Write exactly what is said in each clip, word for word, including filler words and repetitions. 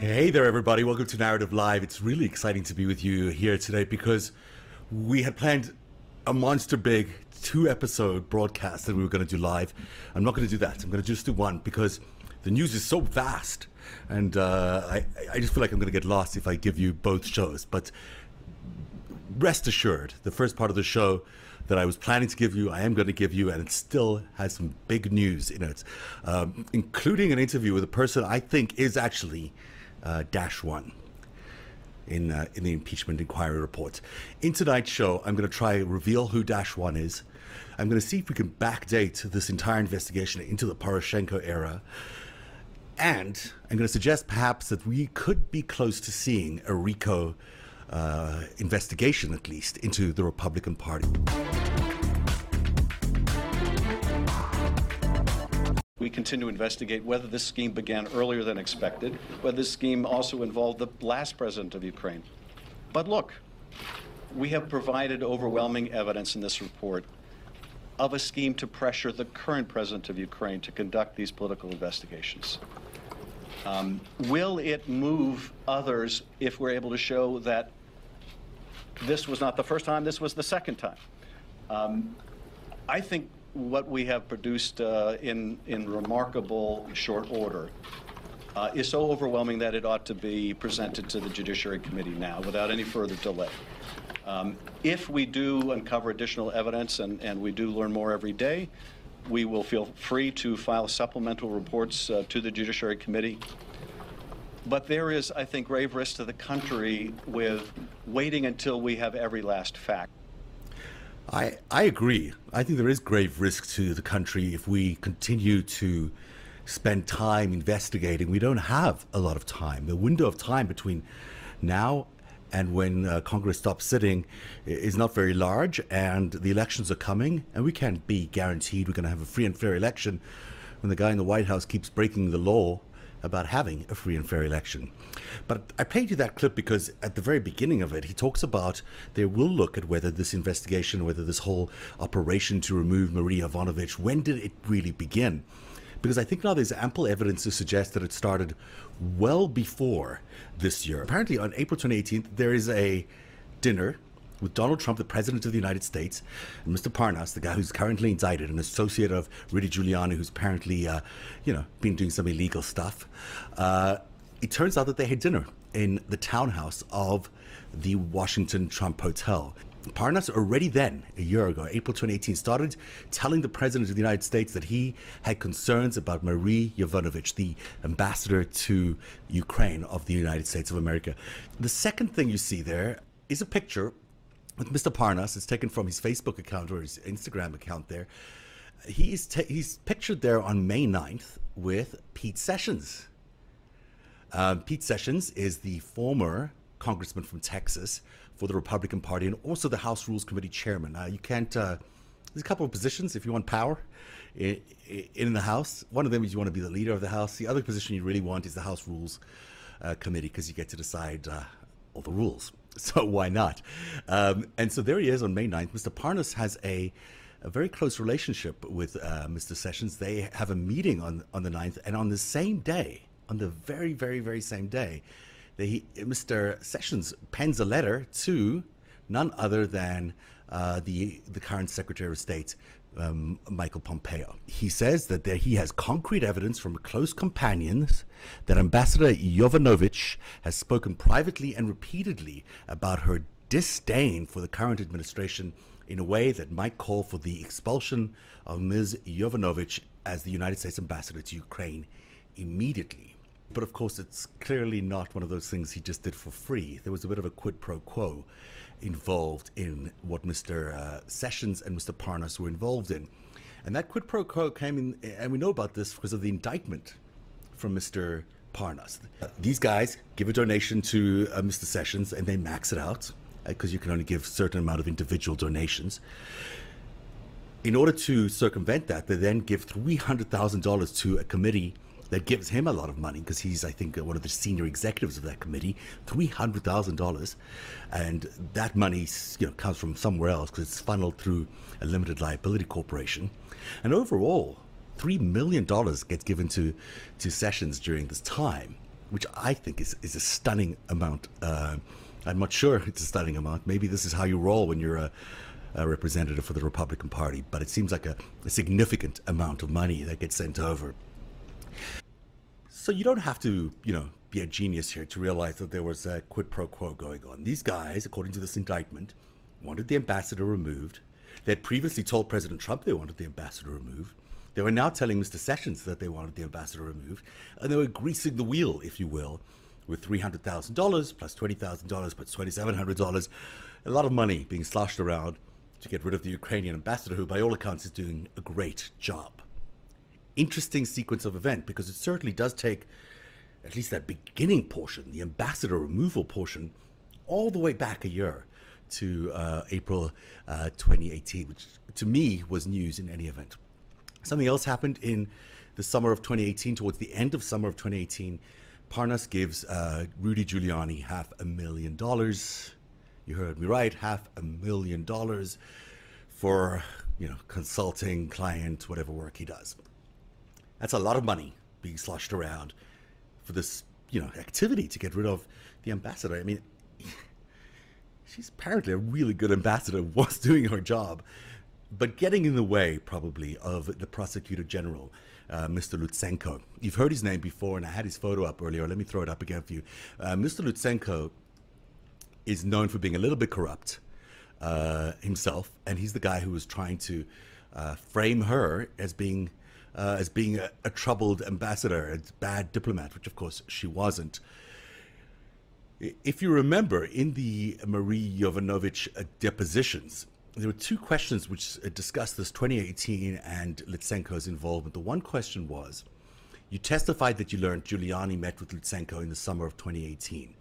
Hey there, everybody. Welcome to Narrative Live. It's really exciting to be with you here today because we had planned a monster big two-episode broadcast that we were going to do live. I'm not going to do that. I'm going to just do one because the news is so vast, and uh, I, I just feel like I'm going to get lost if I give you both shows. But rest assured, the first part of the show that I was planning to give you, I am going to give you, and it still has some big news in it, um, including an interview with a person I think is actually Uh, dash one in uh, in the impeachment inquiry report. In tonight's show, I'm going to try to reveal who dash one is. I'm going to see if we can backdate this entire investigation into the Poroshenko era. And I'm going to suggest perhaps that we could be close to seeing a RICO uh, investigation, at least, into the Republican Party. We continue to investigate whether this scheme began earlier than expected, whether this scheme also involved the last president of Ukraine. But look, we have provided overwhelming evidence in this report of a scheme to pressure the current president of Ukraine to conduct these political investigations. Um, will it move others if we're able to show that this was not the first time, this was the second time? Um, I think what we have produced uh, in in remarkable short order uh, is so overwhelming that it ought to be presented to the Judiciary Committee now without any further delay. Um, if we do uncover additional evidence, and, and we do learn more every day, we will feel free to file supplemental reports uh, to the Judiciary Committee. But there is, I think, grave risk to the country with waiting until we have every last fact. I, I agree. I think there is grave risk to the country if we continue to spend time investigating. We don't have a lot of time. The window of time between now and when uh, Congress stops sitting is not very large, and the elections are coming, and we can't be guaranteed we're going to have a free and fair election when the guy in the White House keeps breaking the law about having a free and fair election. But I played you that clip because at the very beginning of it, he talks about they will look at whether this investigation, whether this whole operation to remove Marie Yovanovitch, when did it really begin? Because I think now there's ample evidence to suggest that it started well before this year. Apparently on April eighteenth, there is a dinner with Donald Trump, the President of the United States, and Mister Parnas, the guy who's currently indicted, an associate of Rudy Giuliani, who's apparently, uh, you know, been doing some illegal stuff. Uh, it turns out that they had dinner in the townhouse of the Washington Trump Hotel. Parnas already then, a year ago, April twenty eighteen, started telling the President of the United States that he had concerns about Marie Yovanovitch, the ambassador to Ukraine of the United States of America. The second thing you see there is a picture with Mister Parnas. It's taken from his Facebook account or his Instagram account there. He is te- he's pictured there on May ninth with Pete Sessions. Um, Pete Sessions is the former congressman from Texas for the Republican Party and also the House Rules Committee chairman. Uh, you can't, uh, there's a couple of positions if you want power in, in the House. One of them is you want to be the leader of the House. The other position you really want is the House Rules uh, Committee because you get to decide uh, all the rules. So why not? Um, and so there he is on May ninth. Mister Parnas has a, a very close relationship with uh, Mister Sessions. They have a meeting on, on the ninth, and on the same day, on the very, very, very same day, they, Mister Sessions pens a letter to none other than uh, the, the current Secretary of State, um, Michael Pompeo. He says that there he has concrete evidence from close companions that Ambassador Yovanovitch has spoken privately and repeatedly about her disdain for the current administration in a way that might call for the expulsion of Miz Yovanovitch as the United States ambassador to Ukraine immediately. But of course, it's clearly not one of those things he just did for free. There was a bit of a quid pro quo involved in what Mister Uh, Sessions and Mister Parnas were involved in. And that quid pro quo came in, and we know about this because of the indictment from Mister Parnas. Uh, these guys give a donation to uh, Mister Sessions and they max it out because uh, you can only give a certain amount of individual donations. In order to circumvent that, they then give three hundred thousand dollars to a committee that gives him a lot of money because he's, I think, one of the senior executives of that committee, three hundred thousand dollars. And that money, you know, comes from somewhere else because it's funneled through a limited liability corporation. And overall, three million dollars gets given to, to Sessions during this time, which I think is, is a stunning amount. Uh, I'm not sure it's a stunning amount. Maybe this is how you roll when you're a, a representative for the Republican Party, but it seems like a, a significant amount of money that gets sent over. So you don't have to, you know, be a genius here to realize that there was a quid pro quo going on. These guys, according to this indictment, wanted the ambassador removed. They had previously told President Trump they wanted the ambassador removed. They were now telling Mister Sessions that they wanted the ambassador removed, and they were greasing the wheel, if you will, with three hundred thousand dollars plus twenty thousand dollars plus two thousand seven hundred dollars, a lot of money being sloshed around to get rid of the Ukrainian ambassador, who by all accounts is doing a great job. Interesting sequence of event, because it certainly does take at least that beginning portion, the ambassador removal portion, all the way back a year to uh, April uh, twenty eighteen, which to me was news in any event. Something else happened in the summer of twenty eighteen. Towards the end of summer of twenty eighteen, Parnas gives uh, Rudy Giuliani half a million dollars. You heard me right, half a million dollars for, you know, consulting, client, whatever work he does. That's a lot of money being sloshed around for this, you know, activity to get rid of the ambassador. I mean, she's apparently a really good ambassador, was doing her job, but getting in the way, probably, of the prosecutor general, uh, Mister Lutsenko. You've heard his name before, and I had his photo up earlier. Let me throw it up again for you. Uh, Mister Lutsenko is known for being a little bit corrupt uh, himself, and he's the guy who was trying to uh, frame her as being uh, as being a, a troubled ambassador, a bad diplomat, which, of course, she wasn't. If you remember, in the Marie Yovanovitch uh, depositions, there were two questions which discussed this twenty eighteen and Lutsenko's involvement. The one question was, you testified that you learned Giuliani met with Lutsenko in the summer of twenty eighteen.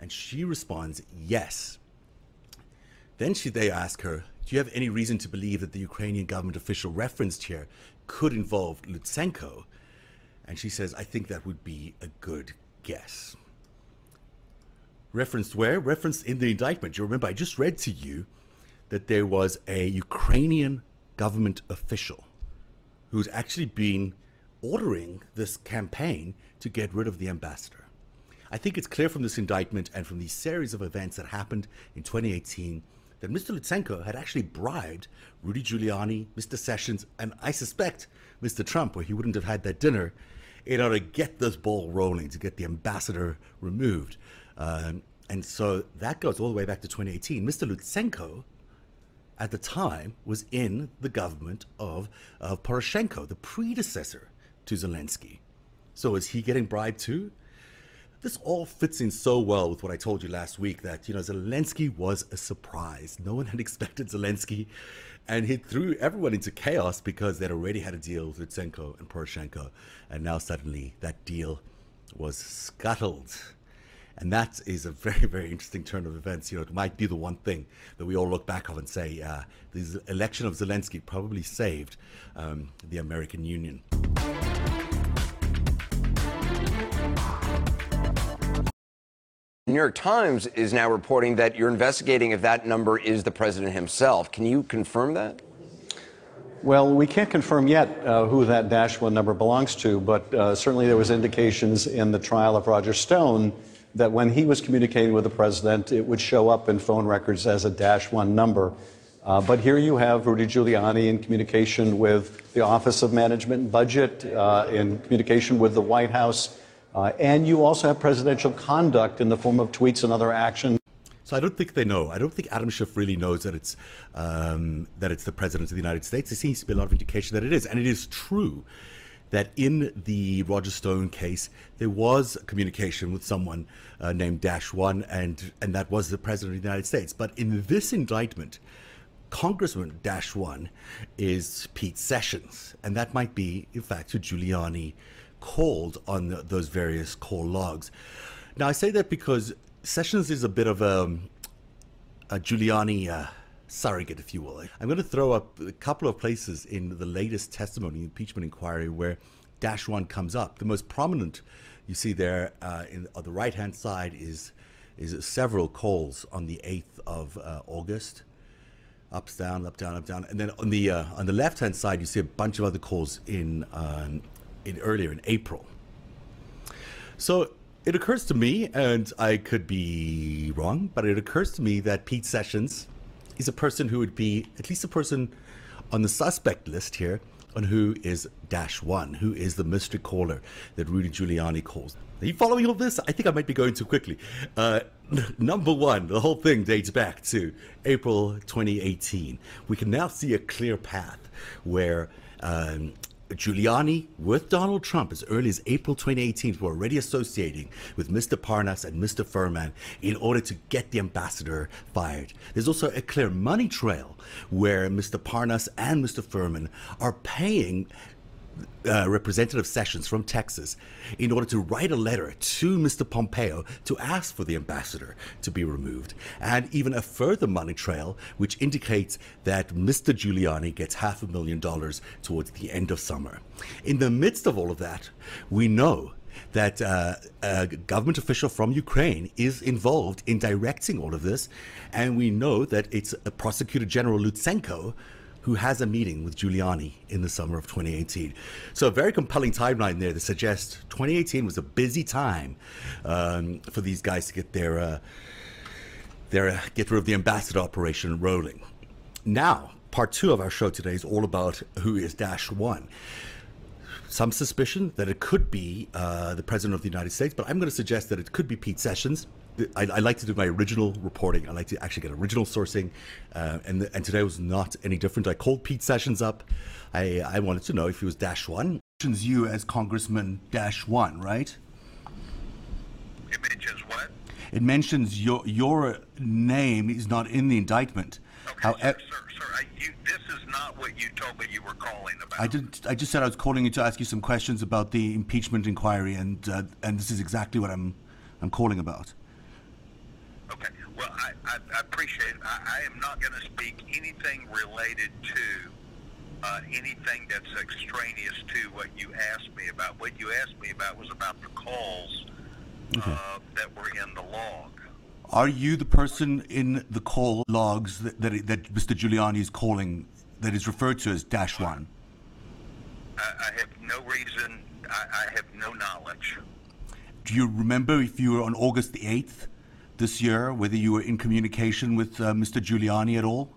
And she responds, yes. Then she, they ask her, do you have any reason to believe that the Ukrainian government official referenced here could involve Lutsenko? And she says, I think that would be a good guess. Referenced where? Referenced in the indictment. You remember, I just read to you that there was a Ukrainian government official who's actually been ordering this campaign to get rid of the ambassador. I think it's clear from this indictment and from the series of events that happened in twenty eighteen that Mister Lutsenko had actually bribed Rudy Giuliani, Mister Sessions, and I suspect Mister Trump, or he wouldn't have had that dinner, in order to get this ball rolling, to get the ambassador removed. Um, and so that goes all the way back to twenty eighteen. Mister Lutsenko, at the time, was in the government of, of Poroshenko, the predecessor to Zelensky. So is he getting bribed too? This all fits in so well with what I told you last week, that, you know, Zelensky was a surprise. No one had expected Zelensky, and he threw everyone into chaos because they'd already had a deal with Lutsenko and Poroshenko, and now suddenly that deal was scuttled. And that is a very, very interesting turn of events. You know, it might be the one thing that we all look back on and say, uh, the election of Zelensky probably saved um, the American Union. The New York Times is now reporting that you're investigating if that number is the president himself. Can you confirm that? Well, we can't confirm yet uh, who that dash one number belongs to, but uh, certainly there was indications in the trial of Roger Stone that when he was communicating with the president, it would show up in phone records as a dash one number. Uh, but here you have Rudy Giuliani in communication with the Office of Management and Budget, uh, in communication with the White House, uh, and you also have presidential conduct in the form of tweets and other actions. So I don't think they know. I don't think Adam Schiff really knows that it's um, that it's the president of the United States. There seems to be a lot of indication that it is, and it is true that in the Roger Stone case, there was communication with someone uh, named Dash One, and, and that was the President of the United States. But in this indictment, Congressman Dash One is Pete Sessions, and that might be, in fact, who Giuliani cold on the, those various coal logs. Now, I say that because Sessions is a bit of a, a Giuliani uh, surrogate, if you will. I'm going to throw up a couple of places in the latest testimony, impeachment inquiry, where Dash One comes up. The most prominent you see there uh, in, on the right-hand side is is several calls on the eighth of uh, August. Ups, down, up, down, up, down. And then on the uh, on the left-hand side, you see a bunch of other calls in um, in earlier in April. So it occurs to me, and I could be wrong, but it occurs to me that Pete Sessions is a person who would be at least a person on the suspect list here on who is Dash One, who is the mystery caller that Rudy Giuliani calls. Are you following all this? I think I might be going too quickly. Uh, number one, the whole thing dates back to April twenty eighteen. We can now see a clear path where um, Giuliani with Donald Trump as early as April twenty eighteen were already associating with Mister Parnas and Mister Furman in order to get the ambassador fired. There's also a clear money trail where Mister Parnas and Mister Furman are paying Uh, Representative Sessions from Texas in order to write a letter to Mister Pompeo to ask for the ambassador to be removed, and even a further money trail which indicates that Mister Giuliani gets half a million dollars towards the end of summer. In the midst of all of that, we know that uh, a government official from Ukraine is involved in directing all of this, and we know that it's a Prosecutor General Lutsenko who has a meeting with Giuliani in the summer of twenty eighteen. So a very compelling timeline there that suggests twenty eighteen was a busy time um, for these guys to get their, uh, their uh, get rid of the ambassador operation rolling. Now, part two of our show today is all about who is Dash One. Some suspicion that it could be uh, the President of the United States, but I'm going to suggest that it could be Pete Sessions. I, I like to do my original reporting. I like to actually get original sourcing, uh, and the, and today was not any different. I called Pete Sessions up. I, I wanted to know if he was Dash One. Mentions you as Congressman Dash One, right? It mentions what? It mentions your your name is not in the indictment. Okay, However, sir, sir, sir I, you, this is not what you told me you were calling about. I didn't. I just said I was calling you to ask you some questions about the impeachment inquiry, and uh, and this is exactly what I'm I'm calling about. Okay. Well, I, I, I appreciate it. I, I am not going to speak anything related to uh, anything that's extraneous to what you asked me about. What you asked me about was about the calls okay. uh, that were in the log. Are you the person in the call logs that that, that Mister Giuliani is calling that is referred to as Dash One? I, I have no reason. I, I have no knowledge. Do you remember if you were on August the eighth? This year, whether you were in communication with uh, Mister Giuliani at all?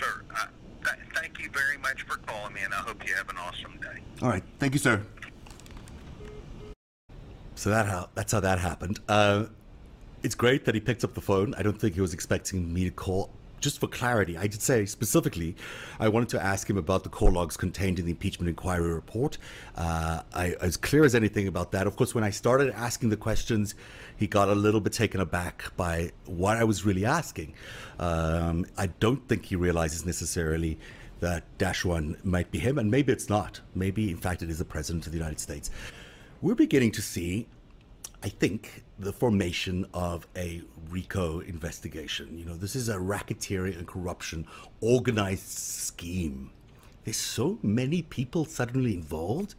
Sir, uh, th- thank you very much for calling me, and I hope you have an awesome day. All right, thank you, sir. So that how that's how that happened. Uh, it's great that he picked up the phone. I don't think he was expecting me to call. Just for clarity, I did say specifically I wanted to ask him about the call logs contained in the impeachment inquiry report. Uh, I, I was clear as anything about that. Of course, when I started asking the questions, he got a little bit taken aback by what I was really asking. Um, I don't think he realizes necessarily that Dash One might be him, and maybe it's not. Maybe, in fact, it is the President of the United States. We're beginning to see, I think, the formation of a RICO investigation. You know, this is a racketeering and corruption organized scheme. There's so many people suddenly involved.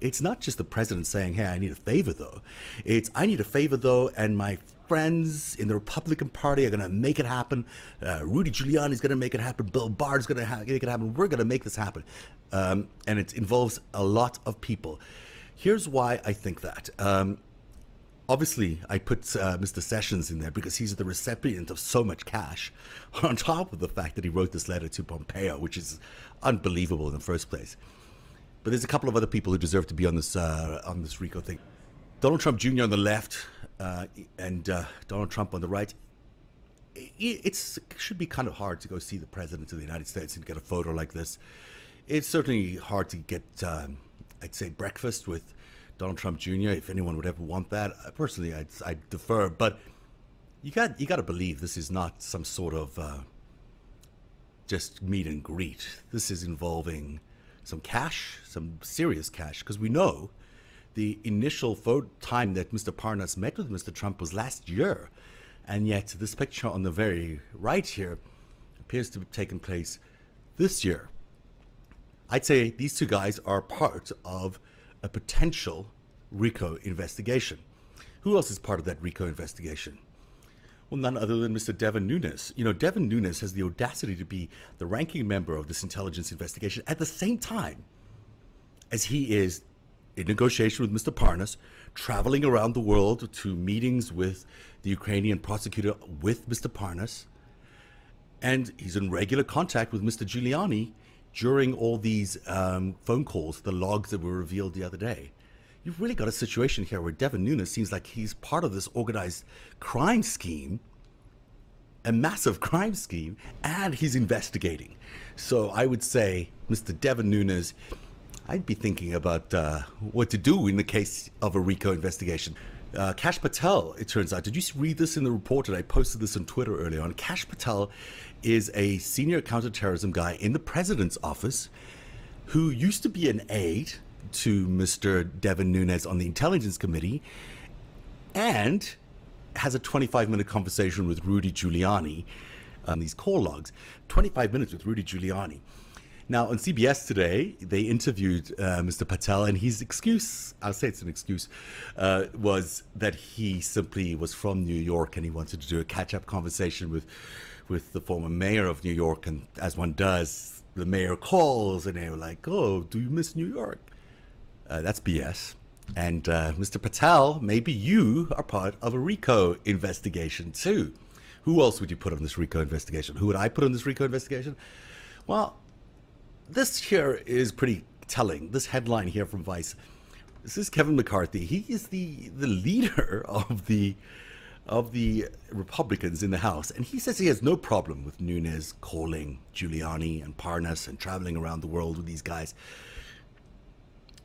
It's not just the president saying, hey, I need a favor, though. It's, I need a favor, though, and my friends in the Republican Party are going to make it happen. Uh, Rudy Giuliani is going to make it happen. Bill Barr is going to ha- make it happen. We're going to make this happen. Um, and it involves a lot of people. Here's why I think that. Um, Obviously, I put uh, Mister Sessions in there because he's the recipient of so much cash, on top of the fact that he wrote this letter to Pompeo, which is unbelievable in the first place. But there's a couple of other people who deserve to be on this uh, on this RICO thing. Donald Trump Junior on the left uh, and uh, Donald Trump on the right. It's, it should be kind of hard to go see the President of the United States and get a photo like this. It's certainly hard to get, um, I'd say, breakfast with Donald Trump Junior, if anyone would ever want that. Personally, I'd, I'd defer, but you got you got to believe this is not some sort of uh, just meet and greet. This is involving some cash, some serious cash, because we know the initial photo time that Mister Parnas met with Mister Trump was last year. And yet this picture on the very right here appears to have taken place this year. I'd say these two guys are part of a potential RICO investigation. Who else is part of that RICO investigation? Well, none other than Mister Devin Nunes. You know, Devin Nunes has the audacity to be the ranking member of this intelligence investigation at the same time as he is in negotiation with Mister Parnas, traveling around the world to meetings with the Ukrainian prosecutor, with Mister Parnas, and he's in regular contact with Mister Giuliani during all these um, phone calls, the logs that were revealed the other day. You've really got a situation here where Devin Nunes seems like he's part of this organized crime scheme, a massive crime scheme, and he's investigating. So I would say, Mister Devin Nunes, I'd be thinking about uh, what to do in the case of a RICO investigation. Uh, Kash Patel, it turns out, did you read this in the report? And I posted this on Twitter earlier on. Kash Patel is a senior counterterrorism guy in the president's office who used to be an aide to Mister Devin Nunes on the Intelligence Committee and has a twenty-five minute conversation with Rudy Giuliani on these call logs. twenty-five minutes with Rudy Giuliani. Now, on C B S today, they interviewed uh, Mister Patel, and his excuse, I'll say it's an excuse, uh, was that he simply was from New York and he wanted to do a catch-up conversation with, with the former mayor of New York. And as one does, the mayor calls and they were like, oh, do you miss New York? Uh, that's B S. And uh, Mister Patel, maybe you are part of a RICO investigation too. Who else would you put on this RICO investigation? Who would I put on this RICO investigation? Well, this here is pretty telling. This headline here from Vice. This is Kevin McCarthy. He is the the leader of the of the Republicans in the House, and he says he has no problem with Nunes calling Giuliani and Parnas and traveling around the world with these guys,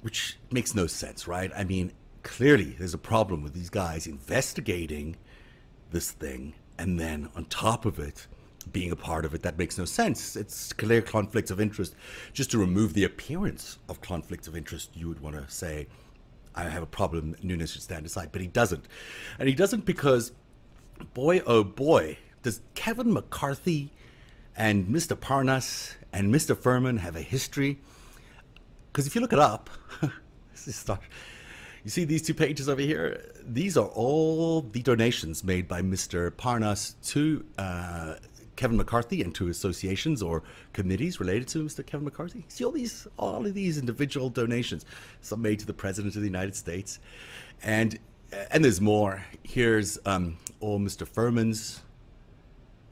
which makes no sense, right? I mean, clearly there's a problem with these guys investigating this thing, and then on top of it, being a part of it. That makes no sense. It's clear conflicts of interest. Just to remove the appearance of conflicts of interest, you would want to say, I have a problem, Nunes should stand aside, but he doesn't. And he doesn't because, boy oh boy, does Kevin McCarthy and Mister Parnas and Mister Furman have a history? Because if you look it up, this is start, you see these two pages over here? These are all the donations made by Mister Parnas to uh, Kevin McCarthy and to associations or committees related to Mister Kevin McCarthy. See all these, all of these individual donations, some made to the President of the United States, and and there's more. Here's um, all Mister Furman's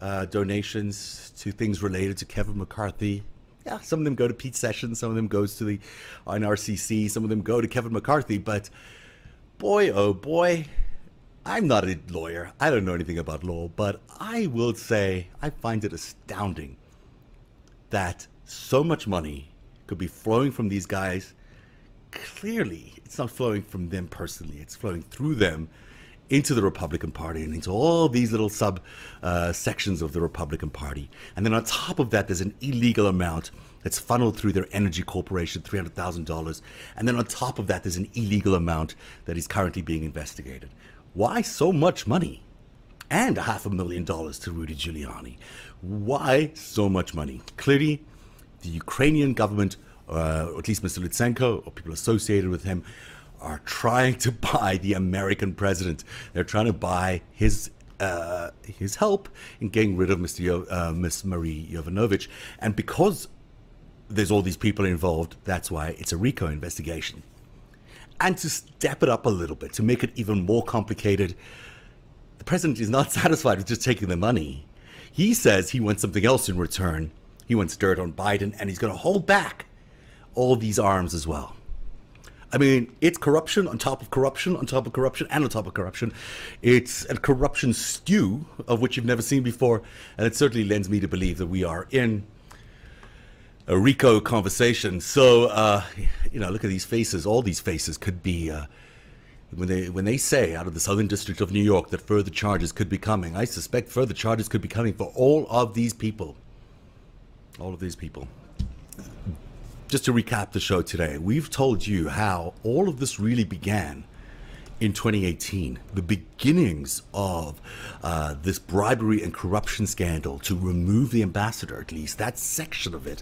uh, donations to things related to Kevin McCarthy. Yeah, some of them go to Pete Sessions, some of them goes to the N R C C, some of them go to Kevin McCarthy, but boy oh boy. I'm not a lawyer, I don't know anything about law, but I will say I find it astounding that so much money could be flowing from these guys. Clearly, it's not flowing from them personally, it's flowing through them into the Republican Party and into all these little sub uh, sections of the Republican Party. And then on top of that, there's an illegal amount that's funneled through their energy corporation, three hundred thousand dollars. And then on top of that, there's an illegal amount that is currently being investigated. Why so much money? And a half a million dollars to Rudy Giuliani. Why so much money? Clearly, the Ukrainian government, uh, or at least Mister Lutsenko or people associated with him, are trying to buy the American president. They're trying to buy his uh, his help in getting rid of Mister Yo- uh, Miss Marie Yovanovitch. And because there's all these people involved, that's why it's a RICO investigation. And to step it up a little bit, to make it even more complicated, the president is not satisfied with just taking the money. He says he wants something else in return. He wants dirt on Biden, and he's going to hold back all these arms as well. I mean, it's corruption on top of corruption on top of corruption and on top of corruption. It's a corruption stew of which you've never seen before, and it certainly lends me to believe that we are in a RICO conversation. So, uh, you know, look at these faces. All these faces could be, uh, when they when they say out of the Southern District of New York that further charges could be coming, I suspect further charges could be coming for all of these people. All of these people. just to recap the show today, we've told you how all of this really began in twenty eighteen, the beginnings of uh, this bribery and corruption scandal to remove the ambassador, at least that section of it,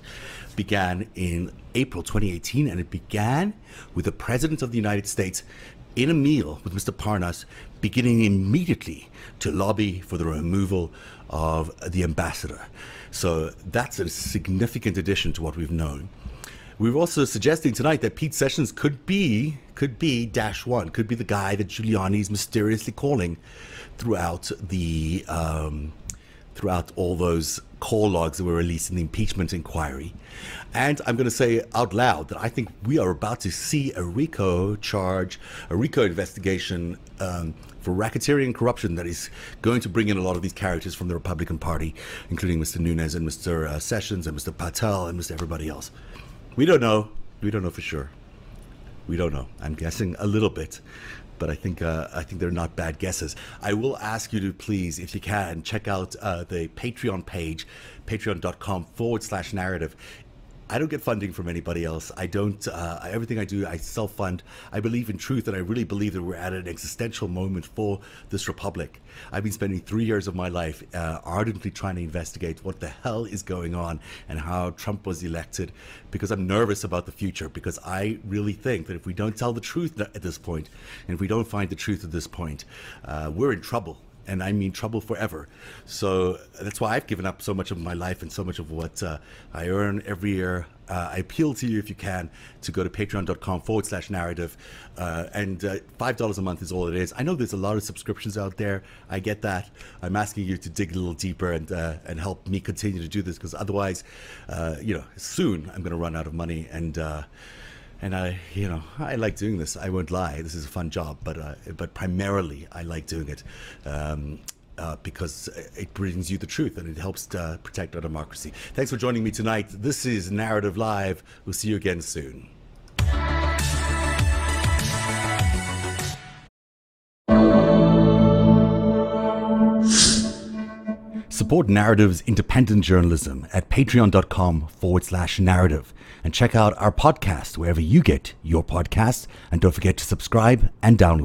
began in April twenty eighteen, and it began with the President of the United States in a meal with Mister Parnas, beginning immediately to lobby for the removal of the ambassador. So that's a significant addition to what we've known. We're also suggesting tonight that Pete Sessions could be, could be dash one, could be the guy that Giuliani's mysteriously calling throughout the, um, throughout all those call logs that were released in the impeachment inquiry. And I'm going to say out loud that I think we are about to see a RICO charge, a RICO investigation um, for racketeering and corruption that is going to bring in a lot of these characters from the Republican Party, including Mister Nunes and Mister Uh, Sessions and Mister Patel and Mister everybody else. We don't know. We don't know for sure. We don't know. I'm guessing a little bit, but I think uh, I think they're not bad guesses. I will ask you to please, if you can, check out uh, the Patreon page, patreon.com forward slash narrative. I don't get funding from anybody else. I don't, uh, everything I do, I self-fund. I believe in truth, and I really believe that we're at an existential moment for this republic. I've been spending three years of my life uh, ardently trying to investigate what the hell is going on and how Trump was elected, because I'm nervous about the future, because I really think that if we don't tell the truth at this point, and if we don't find the truth at this point, uh, we're in trouble. And I mean trouble forever. So that's why I've given up so much of my life and so much of what uh, I earn every year. Uh, I appeal to you, if you can, to go to patreon.com forward slash narrative. Uh, and uh, five dollars a month is all it is. I know there's a lot of subscriptions out there. I get that. I'm asking you to dig a little deeper and uh, and help me continue to do this, because otherwise, uh, you know, soon I'm going to run out of money. And uh, and I, you know, I like doing this. I won't lie. This is a fun job, but uh, but primarily I like doing it um, uh, because it brings you the truth and it helps to, uh, protect our democracy. Thanks for joining me tonight. This is Narrative Live. We'll see you again soon. Support Narrative's independent journalism at patreon.com forward slash narrative and check out our podcast wherever you get your podcasts, and don't forget to subscribe and download.